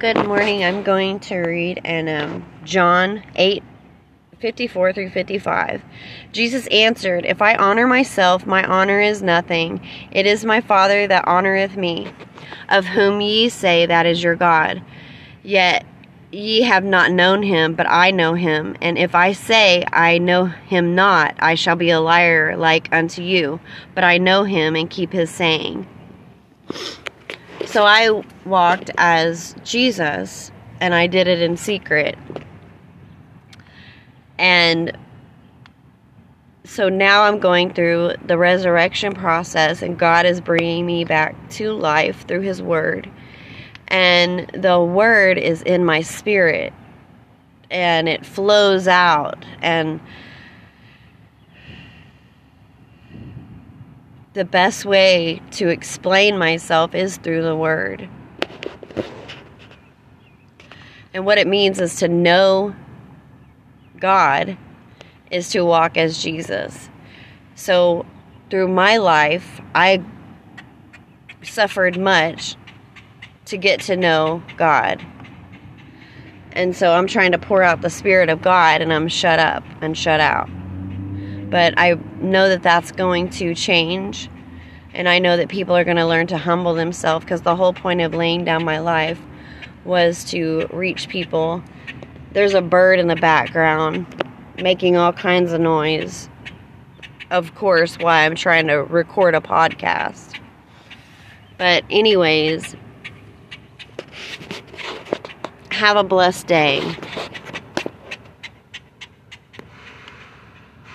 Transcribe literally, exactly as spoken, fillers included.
Good morning. I'm going to read in um, John eight fifty-four through fifty-five. Jesus answered, "If I honor myself, my honor is nothing. It is my Father that honoreth me, of whom ye say that is your God. Yet ye have not known him, but I know him. And if I say I know him not, I shall be a liar like unto you. But I know him and keep his saying." So I walked as Jesus, and I did it in secret. And so now I'm going through the resurrection process, and God is bringing me back to life through his word. And the word is in my spirit, and it flows out. And the best way to explain myself is through the word. And what it means is to know God is to walk as Jesus. So through my life, I suffered much to get to know God. And so I'm trying to pour out the Spirit of God, and I'm shut up and shut out. But I know that that's going to change. And I know that people are going to learn to humble themselves, because the whole point of laying down my life was to reach people. There's a bird in the background making all kinds of noise. Of course, why I'm trying to record a podcast. But anyways, have a blessed day.